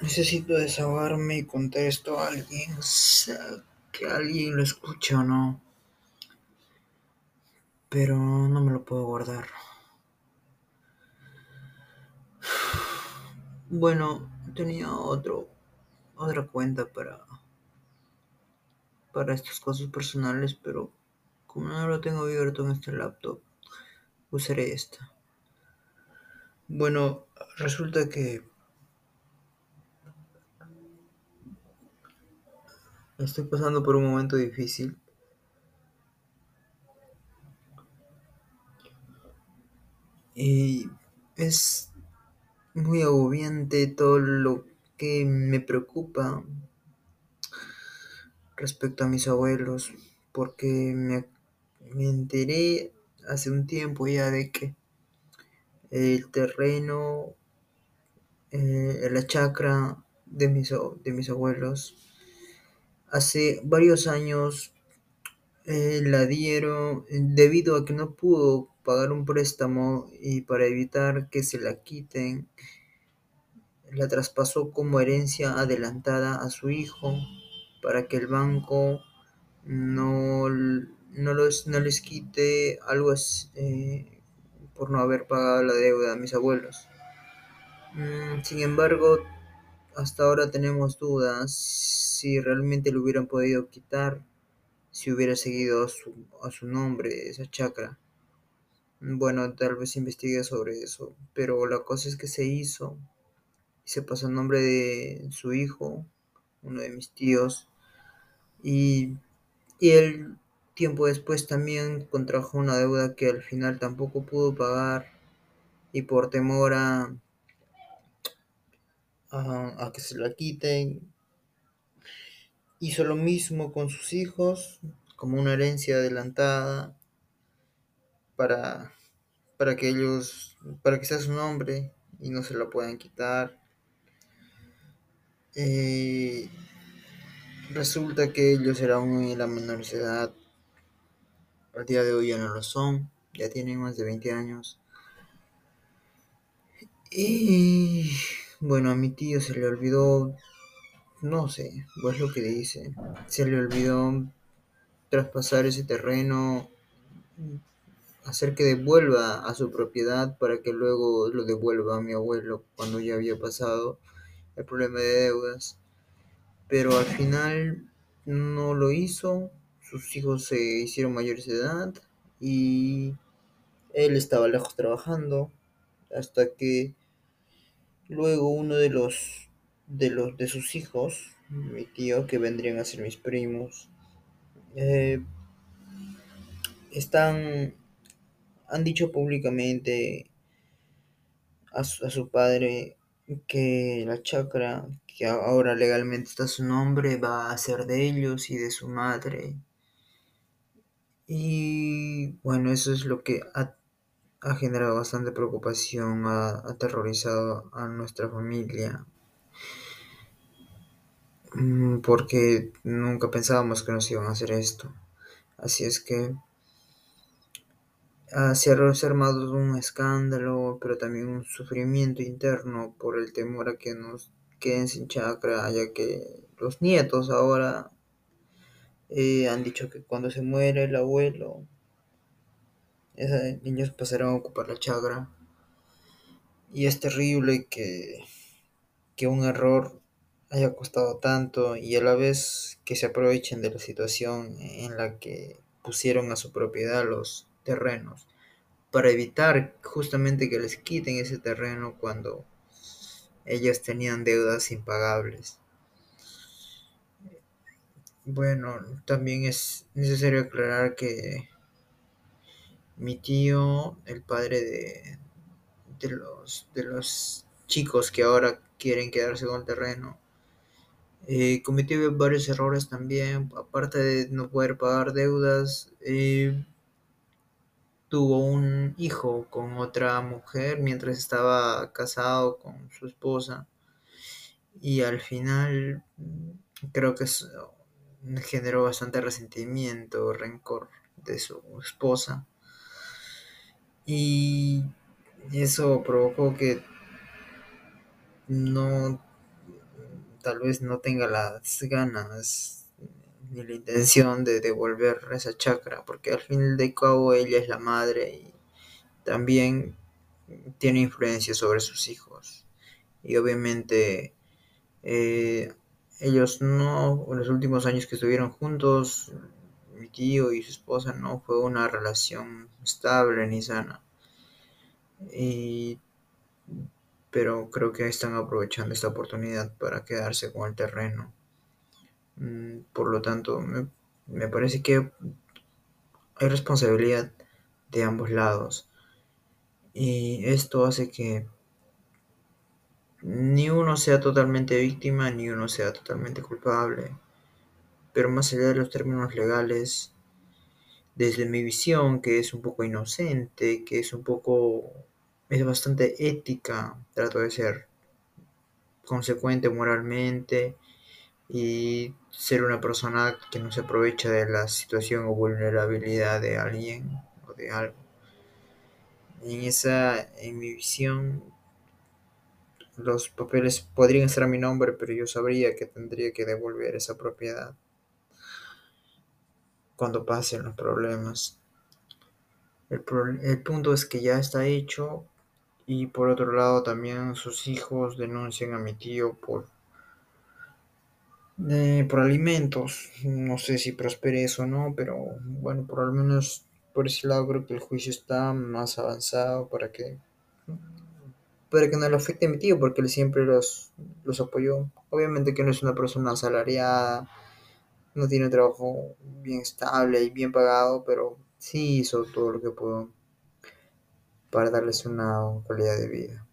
Necesito desahogarme y contesto a alguien, que alguien lo escuche o no, pero no me lo puedo guardar. Bueno, tenía otra cuenta para estas cosas personales, pero como no lo tengo abierto en este laptop, usaré esta. Bueno, resulta que estoy pasando por un momento difícil. Y es muy agobiante todo lo que me preocupa respecto a mis abuelos, porque me enteré hace un tiempo ya de que el terreno, la chacra de mis abuelos, hace varios años la dieron debido a que no pudo pagar un préstamo, y para evitar que se la quiten, la traspasó como herencia adelantada a su hijo para que el banco no les quite algo así, por no haber pagado la deuda a mis abuelos. Sin embargo, hasta ahora tenemos dudas si realmente lo hubieran podido quitar si hubiera seguido a su nombre esa chacra. Bueno, tal vez investigue sobre eso, pero la cosa es que se hizo y se pasó el nombre de su hijo, uno de mis tíos, y, y él tiempo después también contrajo una deuda que al final tampoco pudo pagar, y por temor a que se la quiten, hizo lo mismo con sus hijos, como una herencia adelantada para, para que sea su nombre y no se la puedan quitar. Resulta que ellos eran muy la menor de edad. Al día de hoy ya no lo son, ya tienen más de 20 años. Y bueno, a mi tío se le olvidó, no sé, pues lo que dice, se le olvidó traspasar ese terreno, hacer que devuelva a su propiedad para que luego lo devuelva a mi abuelo cuando ya había pasado el problema de deudas. Pero al final no lo hizo, sus hijos se hicieron mayores de edad y él estaba lejos trabajando, hasta que luego uno de sus hijos, mi tío, que vendrían a ser mis primos, eh, han dicho públicamente a su padre que la chacra, que ahora legalmente está a su nombre, va a ser de ellos y de su madre. Y bueno, eso es lo que ha generado bastante preocupación, ha aterrorizado a nuestra familia, porque nunca pensábamos que nos iban a hacer esto. Así es que se ha armado un escándalo, pero también un sufrimiento interno por el temor a que nos queden sin chakra, ya que los nietos ahora han dicho que cuando se muere el abuelo, ellos pasarán a ocupar la chakra. Y es terrible que un error haya costado tanto, y a la vez que se aprovechen de la situación en la que pusieron a su propiedad los terrenos para evitar justamente que les quiten ese terreno cuando ellos tenían deudas impagables. Bueno, también es necesario aclarar que mi tío, el padre de los chicos que ahora quieren quedarse con el terreno, cometió varios errores también. Aparte de no poder pagar deudas, tuvo un hijo con otra mujer mientras estaba casado con su esposa, y al final creo que eso generó bastante resentimiento, rencor de su esposa, y eso provocó que No, tal vez no tenga las ganas ni la intención de devolver esa chakra, porque al fin de cabo ella es la madre y también tiene influencia sobre sus hijos. Y obviamente ellos no, en los últimos años que estuvieron juntos, mi tío y su esposa, no fue una relación estable ni sana. Pero creo que están aprovechando esta oportunidad para quedarse con el terreno. Por lo tanto, me parece que hay responsabilidad de ambos lados. Y esto hace que ni uno sea totalmente víctima, ni uno sea totalmente culpable. Pero más allá de los términos legales, desde mi visión, que es un poco inocente, que es bastante ética, trato de ser consecuente moralmente y ser una persona que no se aprovecha de la situación o vulnerabilidad de alguien o de algo. En mi visión, los papeles podrían estar a mi nombre, pero yo sabría que tendría que devolver esa propiedad cuando pasen los problemas. El punto es que ya está hecho. Y por otro lado, también sus hijos denuncian a mi tío por alimentos. No sé si prospere eso o no, pero bueno, por lo menos por ese lado creo que el juicio está más avanzado para que no le afecte a mi tío, porque él siempre los apoyó. Obviamente que no es una persona asalariada, no tiene un trabajo bien estable y bien pagado, pero sí hizo todo lo que pudo para darles una calidad de vida.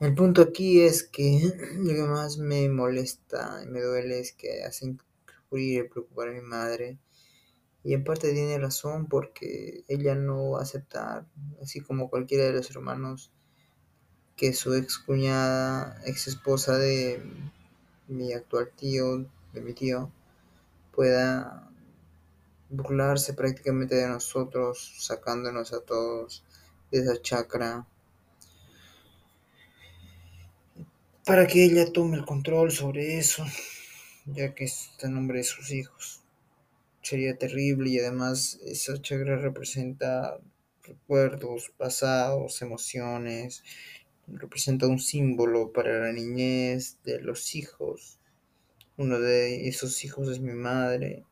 El punto aquí es que lo que más me molesta y me duele es que hacen sufrir y preocupar a mi madre. Y en parte tiene razón, porque ella no va a aceptar, así como cualquiera de los hermanos, que su ex esposa de mi actual tío, de mi tío, pueda burlarse prácticamente de nosotros, sacándonos a todos de esa chakra, para que ella tome el control sobre eso, ya que está en nombre de sus hijos. Sería terrible, y además esa chakra representa recuerdos pasados, emociones, representa un símbolo para la niñez de los hijos. Uno de esos hijos es mi madre.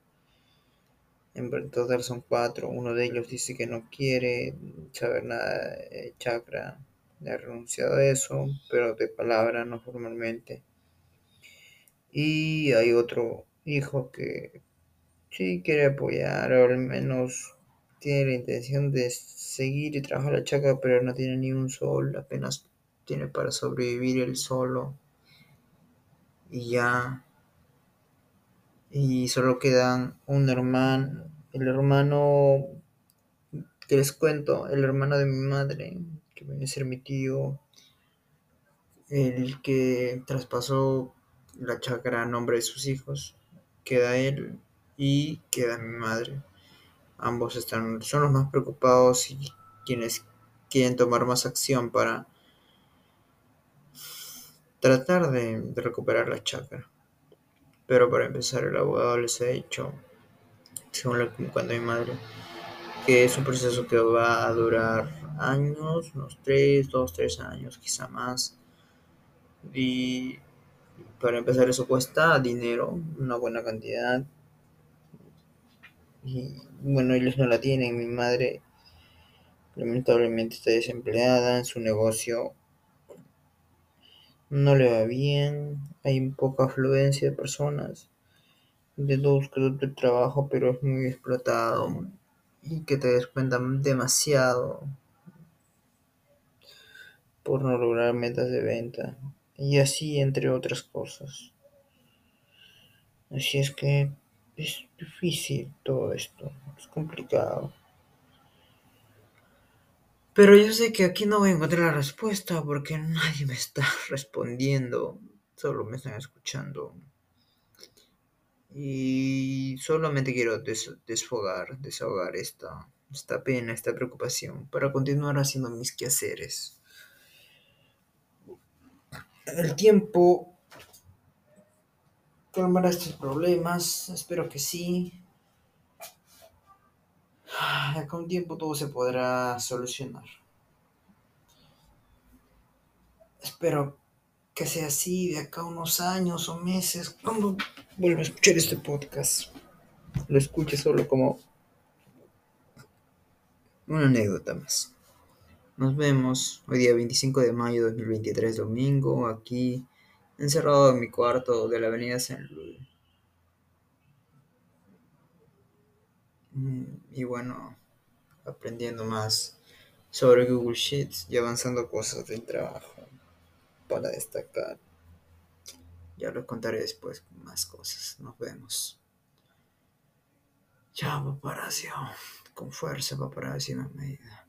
En total son 4. Uno de ellos dice que no quiere saber nada de chakra, ha renunciado a eso, pero de palabra, no formalmente. Y hay otro hijo que sí quiere apoyar, o al menos tiene la intención de seguir y trabajar la chakra, pero no tiene ni un sol, apenas tiene para sobrevivir él solo. Y ya. Y solo quedan un hermano, el hermano que les cuento, el hermano de mi madre, que viene a ser mi tío, el que traspasó la chakra a nombre de sus hijos. Queda él y queda mi madre. Ambos son los más preocupados y quienes quieren tomar más acción para tratar de recuperar la chakra. Pero para empezar, el abogado les ha dicho, según lo que me cuenta mi madre, que es un proceso que va a durar años, unos 2, 3 años, quizá más. Y para empezar, eso cuesta dinero, una buena cantidad. Y bueno, ellos no la tienen. Mi madre lamentablemente está desempleada, en su negocio no le va bien, hay poca afluencia de personas, de todos que el trabajo, pero es muy explotado y que te descuentan demasiado por no lograr metas de venta y así, entre otras cosas. Así es que es difícil todo esto, es complicado. Pero yo sé que aquí no voy a encontrar la respuesta, porque nadie me está respondiendo, solo me están escuchando. Y solamente quiero desahogar esta pena, esta preocupación, para continuar haciendo mis quehaceres. El tiempo calmará estos problemas, espero que sí. De acá a un tiempo todo se podrá solucionar. Espero que sea así de acá a unos años o meses, cuando vuelva a escuchar este podcast. Lo escuche solo como una anécdota más. Nos vemos hoy día 25 de mayo de 2023, domingo, aquí, encerrado en mi cuarto de la avenida San Luis. Y bueno, aprendiendo más sobre Google Sheets y avanzando cosas del trabajo para destacar. Ya los contaré después más cosas. Nos vemos. Chao, paparazzo. Con fuerza, paparazzo, en medida.